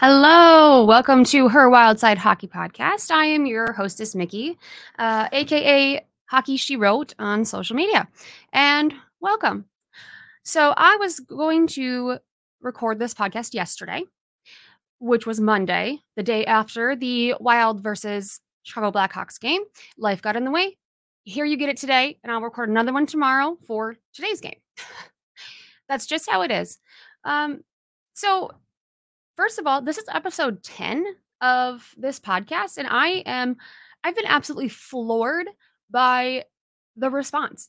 Hello, welcome to Her Wild Side Hockey Podcast. I am your hostess, Mickey, aka Hockey She Wrote on social media, and welcome. So I was going to record this podcast yesterday, which was Monday, the day after the Wild versus Chicago Blackhawks game. Life got in the way. Here you get it today, and I'll record another one tomorrow for today's game. That's just how it is. So first of all, this is episode 10 of this podcast, and I've been absolutely floored by the response,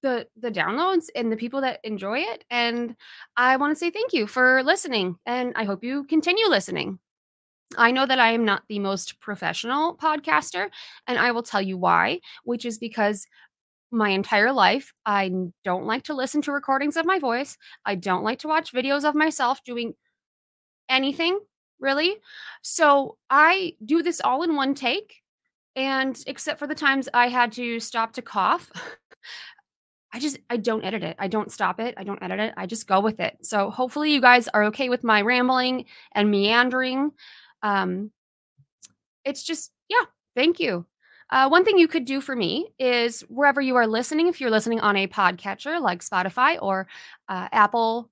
the downloads, and the people that enjoy it. And I want to say thank you for listening, and I hope you continue listening. I know that I am not the most professional podcaster, and I will tell you why, which is because my entire life, I don't like to listen to recordings of my voice. I don't like to watch videos of myself doing anything, really. So I do this all in one take, and except for the times I had to stop to cough, I don't edit it. I don't stop it. I don't edit it. I just go with it. So hopefully you guys are okay with my rambling and meandering. Thank you. One thing you could do for me is wherever you are listening, if you're listening on a podcatcher like Spotify or Apple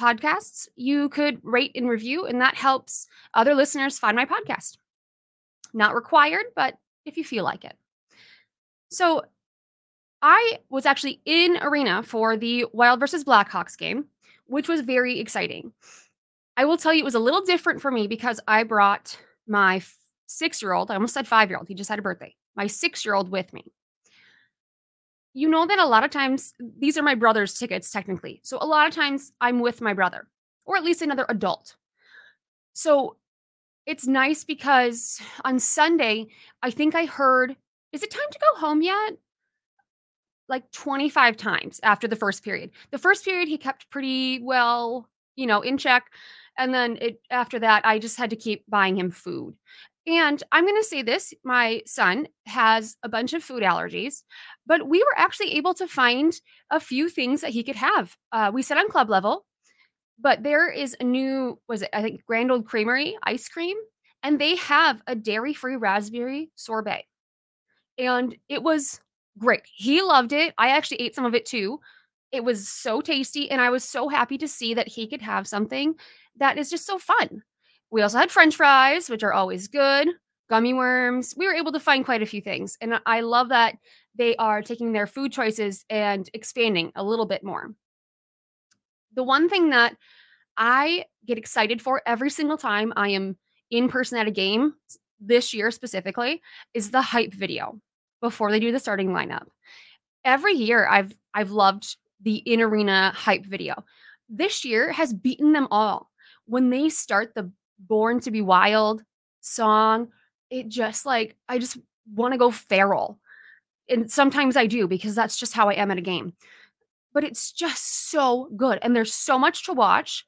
Podcasts, you could rate and review, and that helps other listeners find my podcast. Not required, but if you feel like it. So I was actually in arena for the Wild versus Blackhawks game, which was very exciting. I will tell you, it was a little different for me because I brought my six-year-old. I almost said five-year-old. He just had a birthday. My six-year-old with me. You know that a lot of times, these are my brother's tickets, technically. So a lot of times I'm with my brother, or at least another adult. So it's nice because on Sunday, I think I heard, is it time to go home yet? Like 25 times after the first period. The first period, he kept pretty well, in check. And then after that, I just had to keep buying him food. And I'm going to say this, my son has a bunch of food allergies, but we were actually able to find a few things that he could have. We said on club level, but there is a new, Grand Old Creamery ice cream, and they have a dairy-free raspberry sorbet. And it was great. He loved it. I actually ate some of it too. It was so tasty, and I was so happy to see that he could have something that is just so fun. We also had French fries, which are always good, gummy worms. We were able to find quite a few things. And I love that they are taking their food choices and expanding a little bit more. The one thing that I get excited for every single time I am in person at a game, this year specifically, is the hype video before they do the starting lineup. Every year I've loved the in-arena hype video. This year has beaten them all. When they start the Born to be Wild song, it just I just want to go feral. And sometimes I do, because that's just how I am at a game. But it's just so good. And there's so much to watch.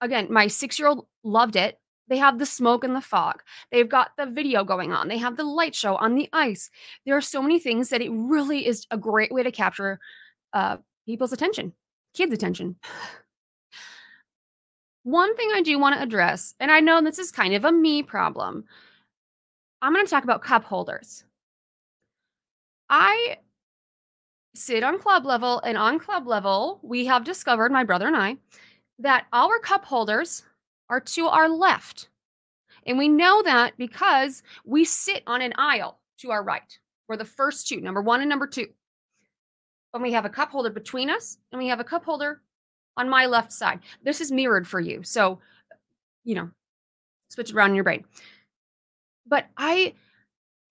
Again, my six-year-old loved it. They have the smoke and the fog. They've got the video going on. They have the light show on the ice. There are so many things that it really is a great way to capture people's attention, kids' attention. One thing I do want to address, and I know this is kind of a me problem, I'm going to talk about cup holders. I sit on club level, and on club level, we have discovered, my brother and I, that our cup holders are to our left. And we know that because we sit on an aisle to our right. We're the first two, number one and number two. And we have a cup holder between us, and we have a cup holder on my left side. This is mirrored for you. So, switch it around in your brain. But I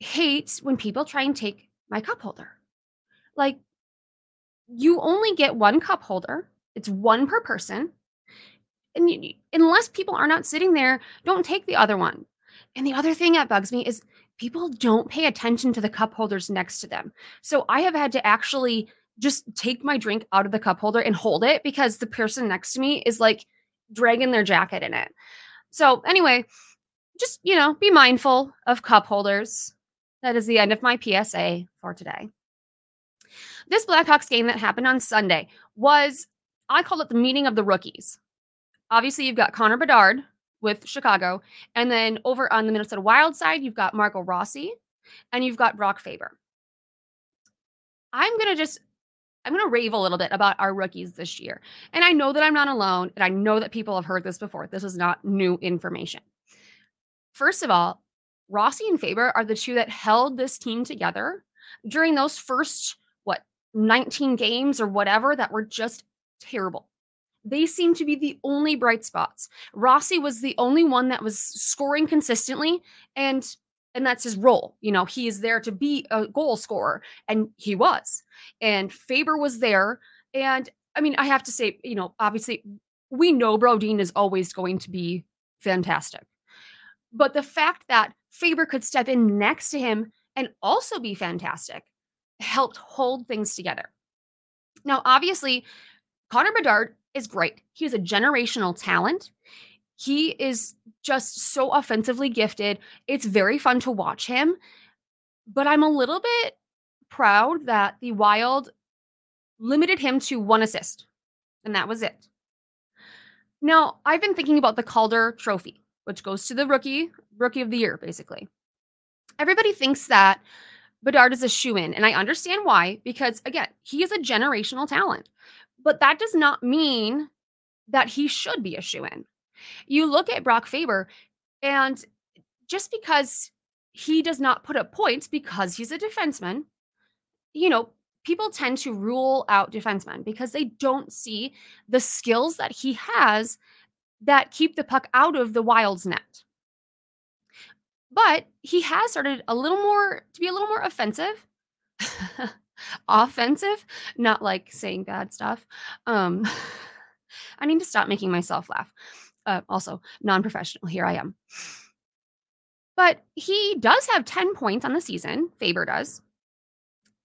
hate when people try and take my cup holder. You only get one cup holder. It's one per person. And unless people are not sitting there, don't take the other one. And the other thing that bugs me is people don't pay attention to the cup holders next to them. So I have had to actually just take my drink out of the cup holder and hold it because the person next to me is dragging their jacket in it. So anyway, just, be mindful of cup holders. That is the end of my PSA for today. This Blackhawks game that happened on Sunday was, I call it the meeting of the rookies. Obviously, you've got Connor Bedard with Chicago. And then over on the Minnesota Wild side, you've got Marco Rossi and you've got Brock Faber. I'm going to rave a little bit about our rookies this year. And I know that I'm not alone. And I know that people have heard this before. This is not new information. First of all, Rossi and Faber are the two that held this team together during those first, 19 games or whatever that were just terrible. They seem to be the only bright spots. Rossi was the only one that was scoring consistently, and that's his role. He is there to be a goal scorer, and he was. And Faber was there. And I mean, I have to say, obviously we know Brodin is always going to be fantastic. But the fact that Faber could step in next to him and also be fantastic helped hold things together. Now, obviously, Connor Bedard is great. He's a generational talent. He is just so offensively gifted. It's very fun to watch him, but I'm a little bit proud that the Wild limited him to one assist, and that was it. Now, I've been thinking about the Calder Trophy, which goes to the rookie of the year, basically. Everybody thinks that Bedard is a shoo-in, and I understand why, because, again, he is a generational talent. But that does not mean that he should be a shoo-in. You look at Brock Faber, and just because he does not put up points because he's a defenseman, people tend to rule out defensemen because they don't see the skills that he has that keep the puck out of the Wild's net. But he has started to be a little more offensive, not like saying bad stuff. I need to stop making myself laugh. Also non-professional. Here I am. But he does have 10 points on the season. Faber does.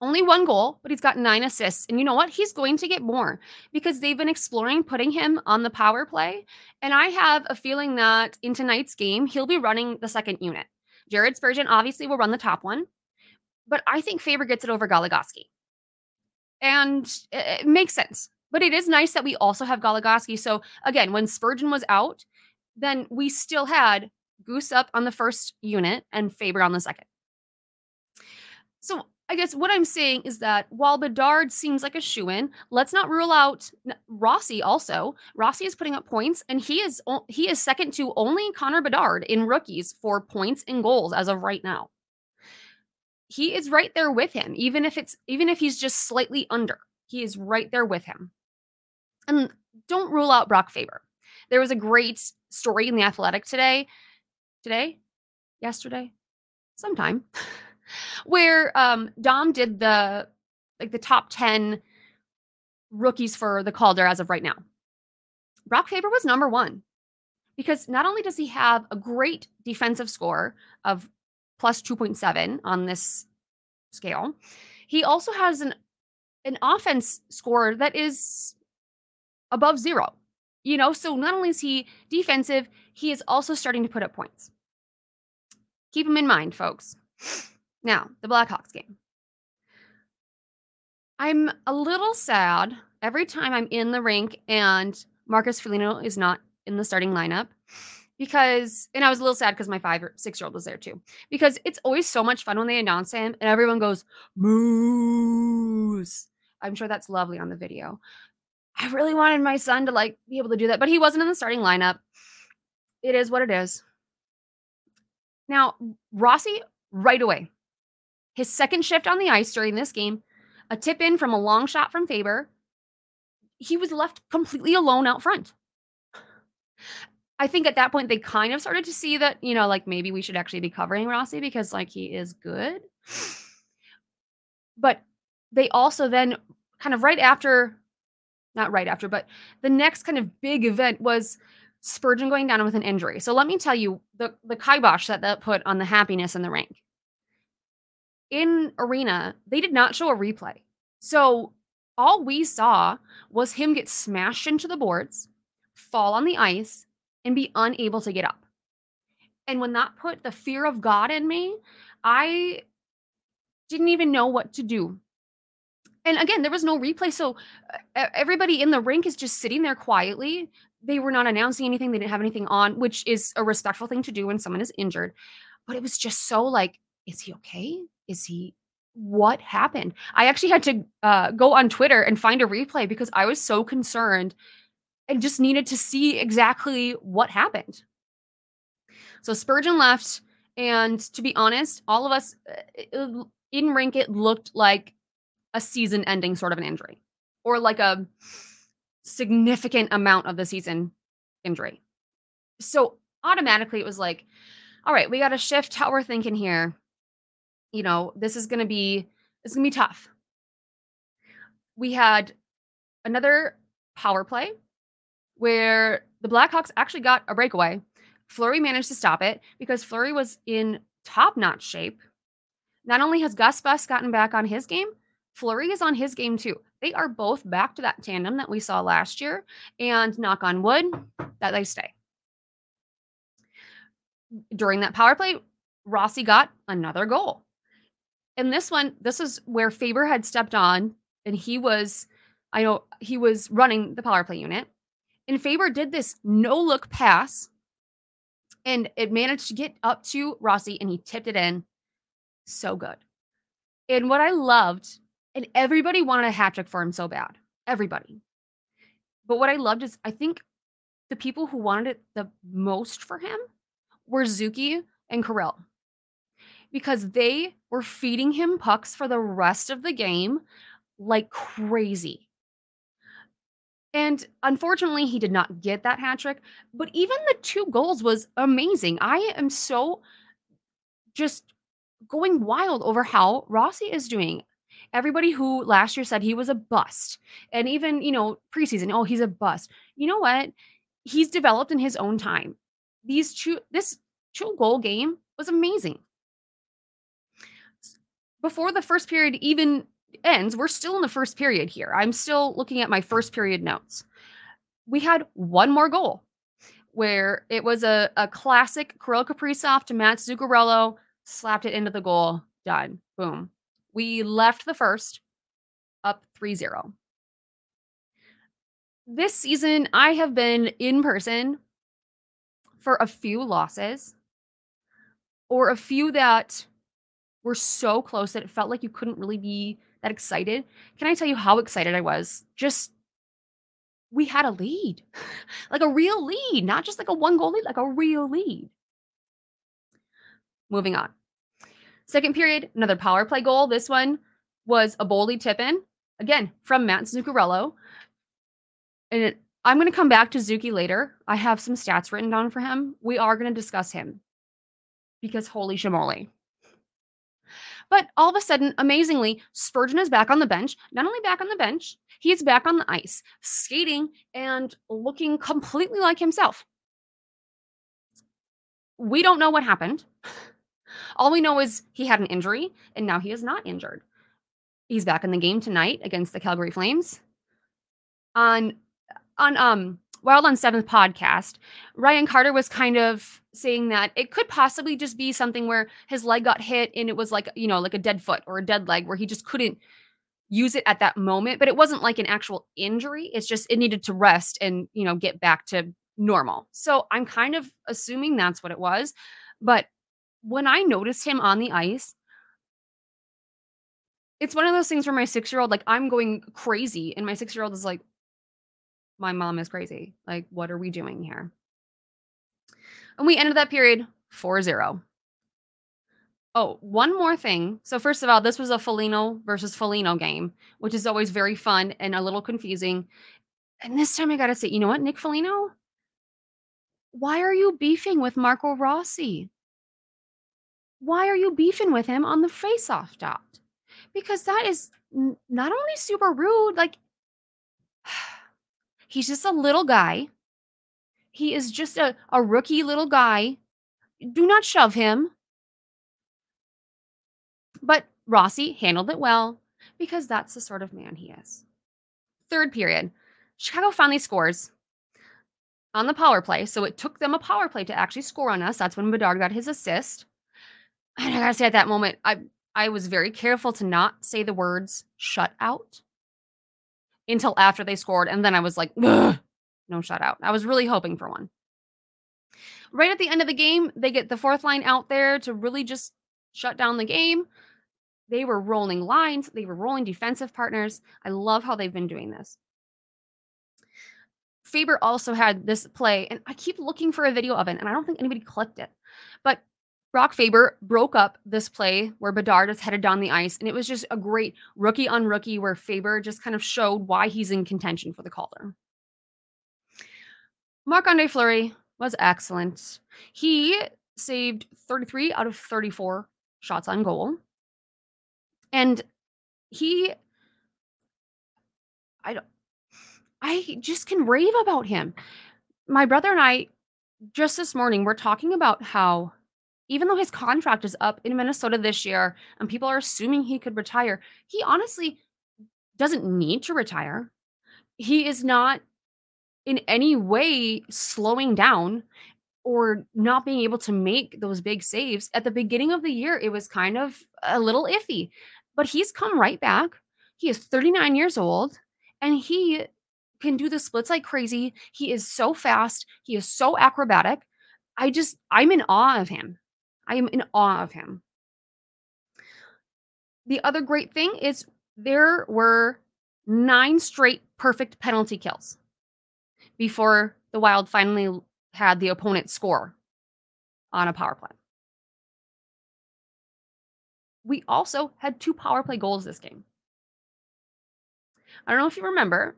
Only one goal, but he's got 9 assists. And you know what? He's going to get more because they've been exploring putting him on the power play. And I have a feeling that in tonight's game, he'll be running the second unit. Jared Spurgeon obviously will run the top one, but I think Faber gets it over Goligoski. And it makes sense. But it is nice that we also have Goligoski. So again, when Spurgeon was out, then we still had Goose up on the first unit and Faber on the second. So I guess what I'm saying is that while Bedard seems like a shoo-in, let's not rule out Rossi also. Rossi is putting up points, and he is second to only Connor Bedard in rookies for points and goals as of right now. He is right there with him, even if he's just slightly under. He is right there with him. And don't rule out Brock Faber. There was a great story in The Athletic sometime. Where Dom did the top 10 rookies for the Calder as of right now. Brock Faber was number one because not only does he have a great defensive score of plus 2.7 on this scale, he also has an offense score that is above 0. So not only is he defensive, he is also starting to put up points. Keep him in mind, folks. Now, the Blackhawks game. I'm a little sad every time I'm in the rink and Marcus Foligno is not in the starting lineup because I was a little sad because my 5 or 6-year-old was there too, because it's always so much fun when they announce him and everyone goes, Moose. I'm sure that's lovely on the video. I really wanted my son to be able to do that, but he wasn't in the starting lineup. It is what it is. Now, Rossi, right away. His second shift on the ice during this game, a tip in from a long shot from Faber. He was left completely alone out front. I think at that point, they kind of started to see that, maybe we should actually be covering Rossi because he is good. But they also then kind of but the next kind of big event was Spurgeon going down with an injury. So let me tell you the kibosh that put on the happiness in the rink. In arena, they did not show a replay. So all we saw was him get smashed into the boards, fall on the ice, and be unable to get up. And when that put the fear of God in me, I didn't even know what to do. And again, there was no replay. So everybody in the rink is just sitting there quietly. They were not announcing anything. They didn't have anything on, which is a respectful thing to do when someone is injured. But it was just so like, is he okay? Is he, what happened? I actually had to go on Twitter and find a replay because I was so concerned and just needed to see exactly what happened. So Spurgeon left. And to be honest, all of us in rink, it looked like a season ending sort of an injury, or like a significant amount of the season injury. So automatically it was like, all right, we got to shift how we're thinking here. You know, this is going to be tough. We had another power play where the Blackhawks actually got a breakaway. Fleury managed to stop it because Fleury was in top-notch shape. Not only has Gus Bus gotten back on his game, Fleury is on his game too. They are both back to that tandem that we saw last year, and knock on wood, that they stay. During that power play, Rossi got another goal. And this is where Faber had stepped on, and he was running the power play unit. And Faber did this no-look pass, and it managed to get up to Rossi, and he tipped it in. So good. And what I loved, and everybody wanted a hat trick for him so bad. Everybody. But what I loved is I think the people who wanted it the most for him were Zuki and Kirill, because they were feeding him pucks for the rest of the game like crazy. And unfortunately, he did not get that hat trick. But even the two goals was amazing. I am so just going wild over how Rossi is doing. Everybody who last year said he was a bust, and even, you know, preseason, oh, he's a bust. You know what? He's developed in his own time. This two-goal game was amazing. Before the first period even ends, we're still in the first period here. I'm still looking at my first period notes. We had one more goal where it was a classic Kirill Kaprizov to Matt Zuccarello, slapped it into the goal, done, boom. We left the first up 3-0. This season, I have been in person for a few losses, or a few that were so close that it felt like you couldn't really be that excited. Can I tell you how excited I was? Just, we had a lead, like a real lead, not just like a one goal lead, like a real lead. Moving on. Second period, another power play goal. This one was a Boldy tip-in, again, from Matt Zuccarello. And I'm going to come back to Zuki later. I have some stats written down for him. We are going to discuss him because holy shimoli. But all of a sudden, amazingly, Spurgeon is back on the bench. Not only back on the bench, he's back on the ice, skating and looking completely like himself. We don't know what happened. All we know is he had an injury, and now he is not injured. He's back in the game tonight against the Calgary Flames. On Wild on 7th podcast, Ryan Carter was kind of saying that it could possibly just be something where his leg got hit, and it was like, you know, like a dead foot or a dead leg where he just couldn't use it at that moment. But it wasn't like an actual injury. It's just it needed to rest and, you know, get back to normal. So I'm kind of assuming that's what it was. But when I noticed him on the ice, it's one of those things where my 6-year-old, like, I'm going crazy. And my 6-year-old is like, my mom is crazy. Like, what are we doing here? And we ended that period 4-0. Oh, one more thing. So first of all, this was a Foligno versus Foligno game, which is always very fun and a little confusing. And this time I got to say, you know what, Nick Foligno? Why are you beefing with Marco Rossi? Why are you beefing with him on the face-off dot? Because that is not only super rude, like, he's just a little guy. He is just a rookie little guy. Do not shove him. But Rossi handled it well because that's the sort of man he is. Third period, Chicago finally scores on the power play. So it took them a power play to actually score on us. That's when Bedard got his assist. And I gotta say, at that moment, I I was very careful to not say the words shutout until after they scored. And then I was like, no shutout. I was really hoping for one. Right at the end of the game, they get the fourth line out there to really just shut down the game. They were rolling lines. They were rolling defensive partners. I love how they've been doing this. Faber also had this play, and I keep looking for a video of it, and I don't think anybody clicked it. But Brock Faber broke up this play where Bedard is headed down the ice, and it was just a great rookie on rookie where Faber just kind of showed why he's in contention for the Calder. Marc-Andre Fleury was excellent. He saved 33 out of 34 shots on goal. And I just can rave about him. My brother and I, just this morning, we're talking about how even though his contract is up in Minnesota this year and people are assuming he could retire, he honestly doesn't need to retire. He is not in any way slowing down or not being able to make those big saves. At the beginning of the year, it was kind of a little iffy, but he's come right back. He is 39 years old and he can do the splits like crazy. He is so fast. He is so acrobatic. I'm in awe of him. I am in awe of him. The other great thing is there were 9 straight perfect penalty kills before the Wild finally had the opponent score on a power play. We also had 2 power play goals this game. I don't know if you remember.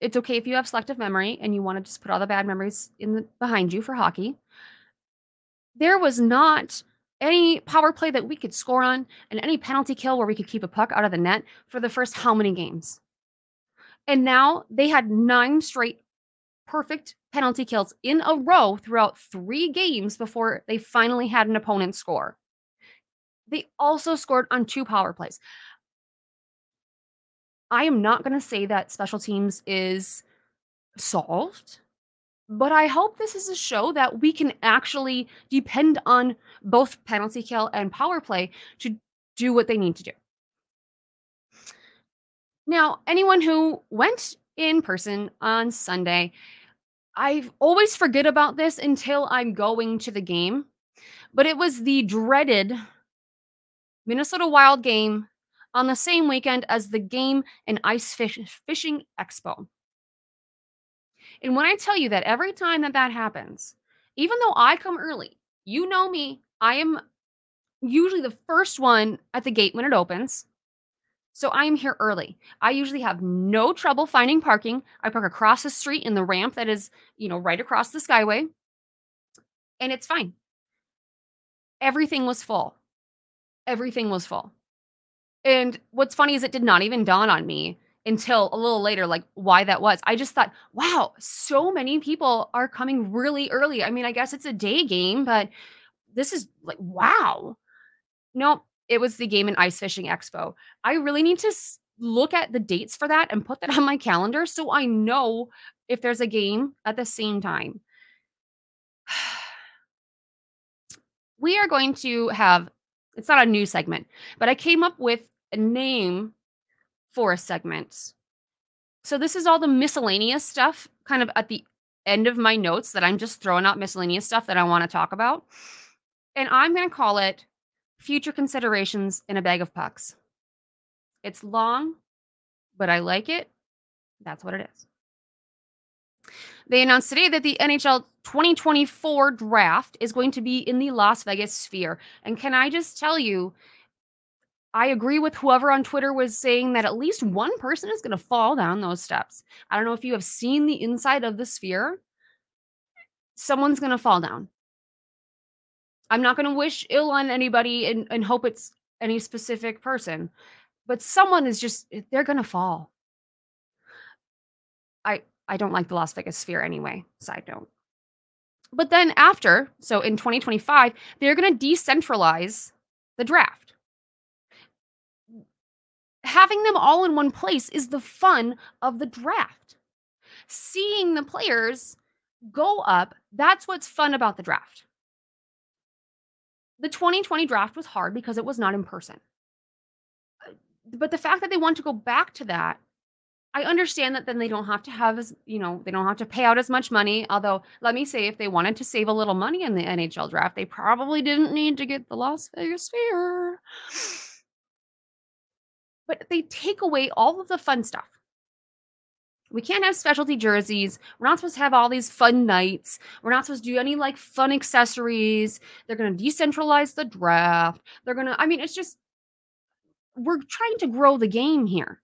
It's okay if you have selective memory and you want to just put all the bad memories behind you for hockey. There was not any power play that we could score on and any penalty kill where we could keep a puck out of the net for the first how many games. And now they had 9 straight perfect penalty kills in a row throughout 3 games before they finally had an opponent score. They also scored on 2 power plays. I am not going to say that special teams is solved, but I hope this is a show that we can actually depend on both penalty kill and power play to do what they need to do. Now, anyone who went in person on Sunday, I always forget about this until I'm going to the game, but it was the dreaded Minnesota Wild game on the same weekend as the game and ice fishing expo. And when I tell you that every time that happens, even though I come early, you know me, I am usually the first one at the gate when it opens. So I am here early. I usually have no trouble finding parking. I park across the street in the ramp that is, right across the Skyway. And it's fine. Everything was full. And what's funny is it did not even dawn on me until a little later, why that was. I just thought, wow, so many people are coming really early. I mean, I guess it's a day game, but this is wow. No, it was the Game and Ice Fishing Expo. I really need to look at the dates for that and put that on my calendar so I know if there's a game at the same time. We are going to have, it's not a new segment, but I came up with a name for a segment. So this is all the miscellaneous stuff kind of at the end of my notes that I'm just throwing out miscellaneous stuff that I want to talk about. And I'm going to call it Future Considerations and a Bag of Pucks. It's long, but I like it. That's what it is. They announced today that the NHL 2024 draft is going to be in the Las Vegas Sphere. And can I just tell you, I agree with whoever on Twitter was saying that at least one person is going to fall down those steps. I don't know if you have seen the inside of the Sphere. Someone's going to fall down. I'm not going to wish ill on anybody and hope it's any specific person. But someone is just, they're going to fall. I don't like the Las Vegas Sphere anyway, side note. But then after, so in 2025, they're going to decentralize the draft. Having them all in one place is the fun of the draft. Seeing the players go up, that's what's fun about the draft. The 2020 draft was hard because it was not in person. But the fact that they want to go back to that, I understand that then they don't have to have as, you know, they don't have to pay out as much money. Although, let me say, if they wanted to save a little money in the NHL draft, they probably didn't need to get the Las Vegas Sphere. But they take away all of the fun stuff. We can't have specialty jerseys. We're not supposed to have all these fun nights. We're not supposed to do any like fun accessories. They're going to decentralize the draft. They're going to, I mean, it's just, we're trying to grow the game here.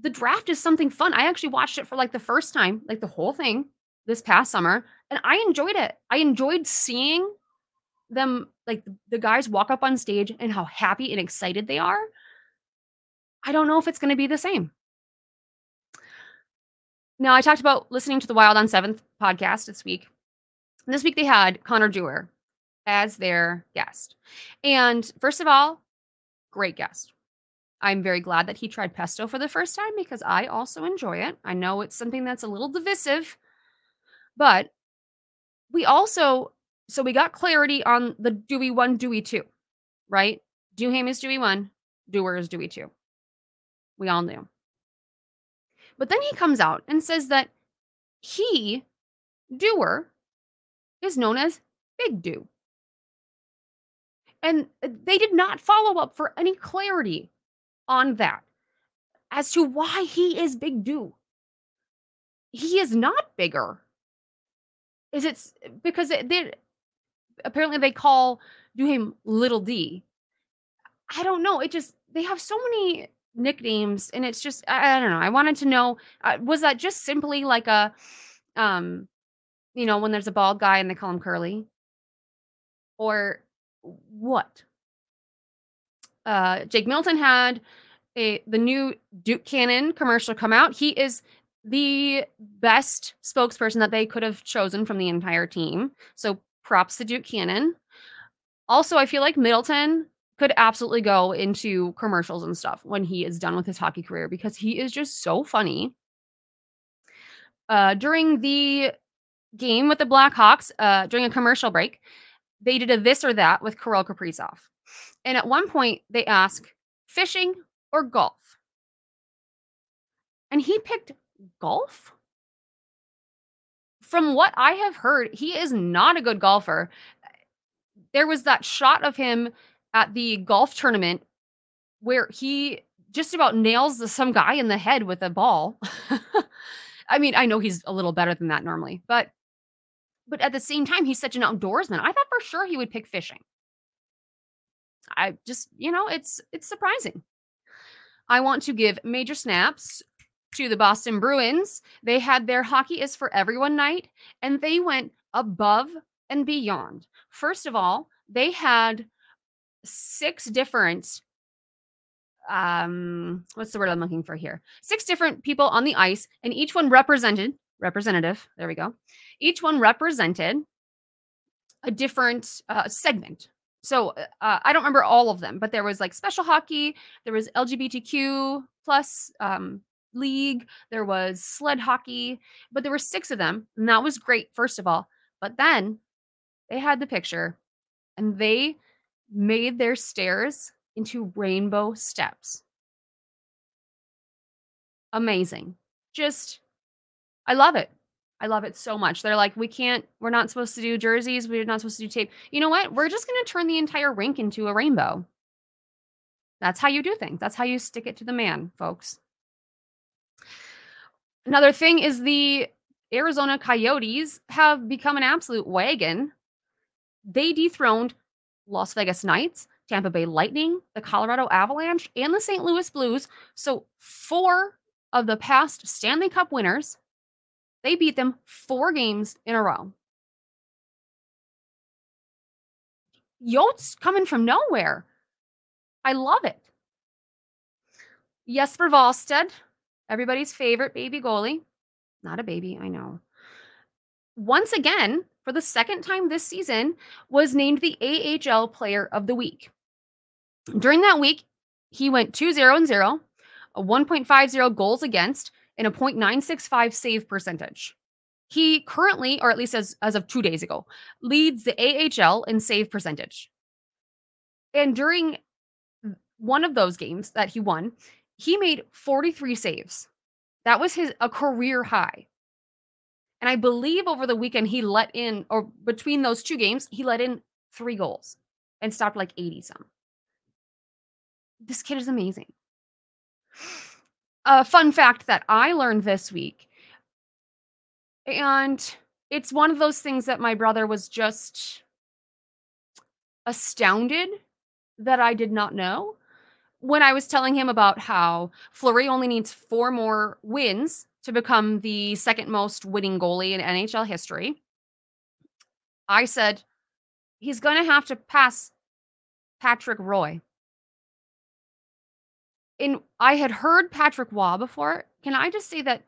The draft is something fun. I actually watched it for like the first time, like the whole thing this past summer. And I enjoyed it. I enjoyed seeing them, like the guys walk up on stage and how happy and excited they are. I don't know if it's going to be the same. Now, I talked about listening to the Wild on 7th podcast this week. And this week they had Connor Dewar as their guest. And first of all, great guest. I'm very glad that he tried pesto for the first time because I also enjoy it. I know it's something that's a little divisive, but we also, so we got clarity on the Dewey 1, Dewey 2, right? Duham is Dewey 1, Dewar is Dewey 2. We all knew. But then he comes out and says that he, Dewar, is known as Big Dew. And they did not follow up for any clarity on that as to why he is Big Dew. He is not bigger. Is it because they apparently they call Duham Little D? I don't know. It just, they have so many nicknames and it's just, I don't know. I wanted to know, was that just simply like a, you know, when there's a bald guy and they call him Curly, or what? Jake Middleton had the new Duke Cannon commercial come out. He is the best spokesperson that they could have chosen from the entire team. So props to Duke Cannon. Also, I feel like Middleton could absolutely go into commercials and stuff when he is done with his hockey career because he is just so funny. During the game with the Blackhawks, during a commercial break, they did a this or that with Kirill Kaprizov. And at one point, they ask, fishing or golf? And he picked golf? From what I have heard, he is not a good golfer. There was that shot of him at the golf tournament where he just about nails some guy in the head with a ball. I mean, I know he's a little better than that normally, but at the same time, he's such an outdoorsman. I thought for sure he would pick fishing. I just, you know, it's surprising. I want to give major snaps to the Boston Bruins. They had their Hockey is for Everyone night, and they went above and beyond. First of all, they had 6 different, what's the word I'm looking for here? 6 different people on the ice, and each one representative, there we go. Each one represented a different segment. So I don't remember all of them, but there was like special hockey, there was LGBTQ plus league, there was sled hockey, but there were 6 of them. And that was great, first of all. But then they had the picture and they made their stairs into rainbow steps. Amazing. Just, I love it. I love it so much. They're like, we're not supposed to do jerseys. We're not supposed to do tape. You know what? We're just going to turn the entire rink into a rainbow. That's how you do things. That's how you stick it to the man, folks. Another thing is the Arizona Coyotes have become an absolute wagon. They dethroned Las Vegas Knights, Tampa Bay Lightning, the Colorado Avalanche, and the St. Louis Blues. So 4 of the past Stanley Cup winners, they beat them 4 games in a row. Yotes coming from nowhere. I love it. Jesper Wallstedt, everybody's favorite baby goalie. Not a baby, I know. Once again, for the second time this season, was named the AHL Player of the Week. During that week, he went 2-0-0, a 1.50 goals against, and a .965 save percentage. He currently, or at least as of 2 days ago, leads the AHL in save percentage. And during one of those games that he won, he made 43 saves. That was a career high. And I believe over the weekend he let in, or between those two games, he let in 3 goals and stopped like 80 some. This kid is amazing. A fun fact that I learned this week, and it's one of those things that my brother was just astounded that I did not know. When I was telling him about how Fleury only needs 4 more wins to become the second most winning goalie in NHL history, I said, he's going to have to pass Patrick Roy. And I had heard Patrick Roy before. Can I just say that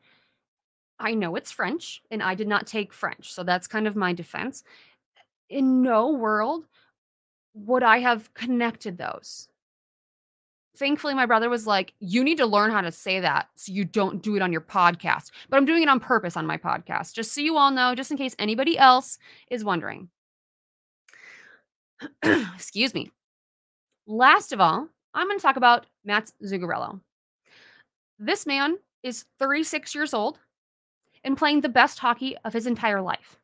I know it's French, and I did not take French, so that's kind of my defense. In no world would I have connected those. Thankfully, my brother was like, you need to learn how to say that so you don't do it on your podcast. But I'm doing it on purpose on my podcast, just so you all know, just in case anybody else is wondering. Excuse me. Last of all, I'm going to talk about Matt Zuccarello. This man is 36 years old and playing the best hockey of his entire life.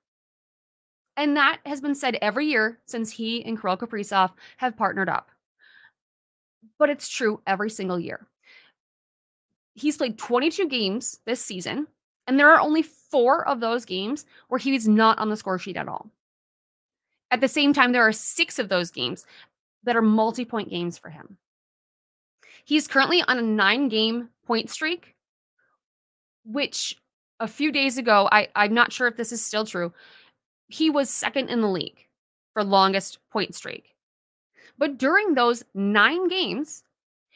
And that has been said every year since he and Kirill Kaprizov have partnered up. But it's true every single year. He's played 22 games this season, and there are only 4 of those games where he is not on the score sheet at all. At the same time, there are 6 of those games that are multi-point games for him. He's currently on a 9-game point streak, which a few days ago, I'm not sure if this is still true, he was second in the league for longest point streak. But during those 9 games,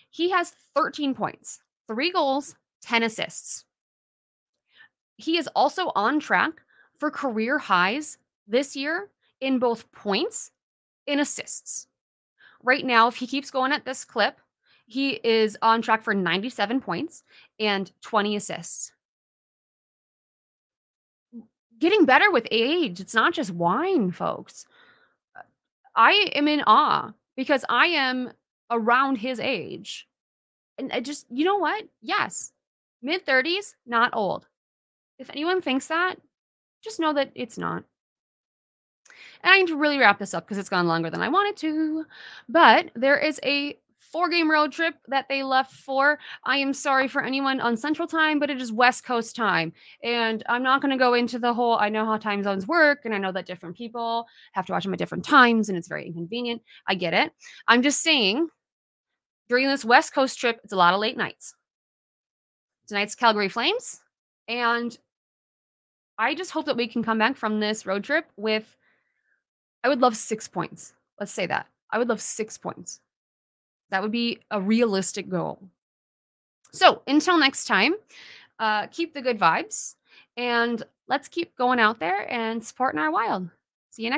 he has 13 points, 3 goals, 10 assists. He is also on track for career highs this year in both points and assists. Right now, if he keeps going at this clip, he is on track for 97 points and 20 assists. Getting better with age. It's not just wine, folks. I am in awe because I am around his age. And I just, you know what? Yes, mid-30s, not old. If anyone thinks that, just know that it's not. And I need to really wrap this up because it's gone longer than I wanted to. But there is a 4-game road trip that they left for. I am sorry for anyone on Central Time, but it is West Coast time. And I'm not going to go into the whole, I know how time zones work, and I know that different people have to watch them at different times, and it's very inconvenient. I get it. I'm just saying, during this West Coast trip, it's a lot of late nights. Tonight's Calgary Flames, and I just hope that we can come back from this road trip with, I would love 6 points. Let's say that. I would love 6 points. That would be a realistic goal. So until next time, keep the good vibes and let's keep going out there and supporting our wild.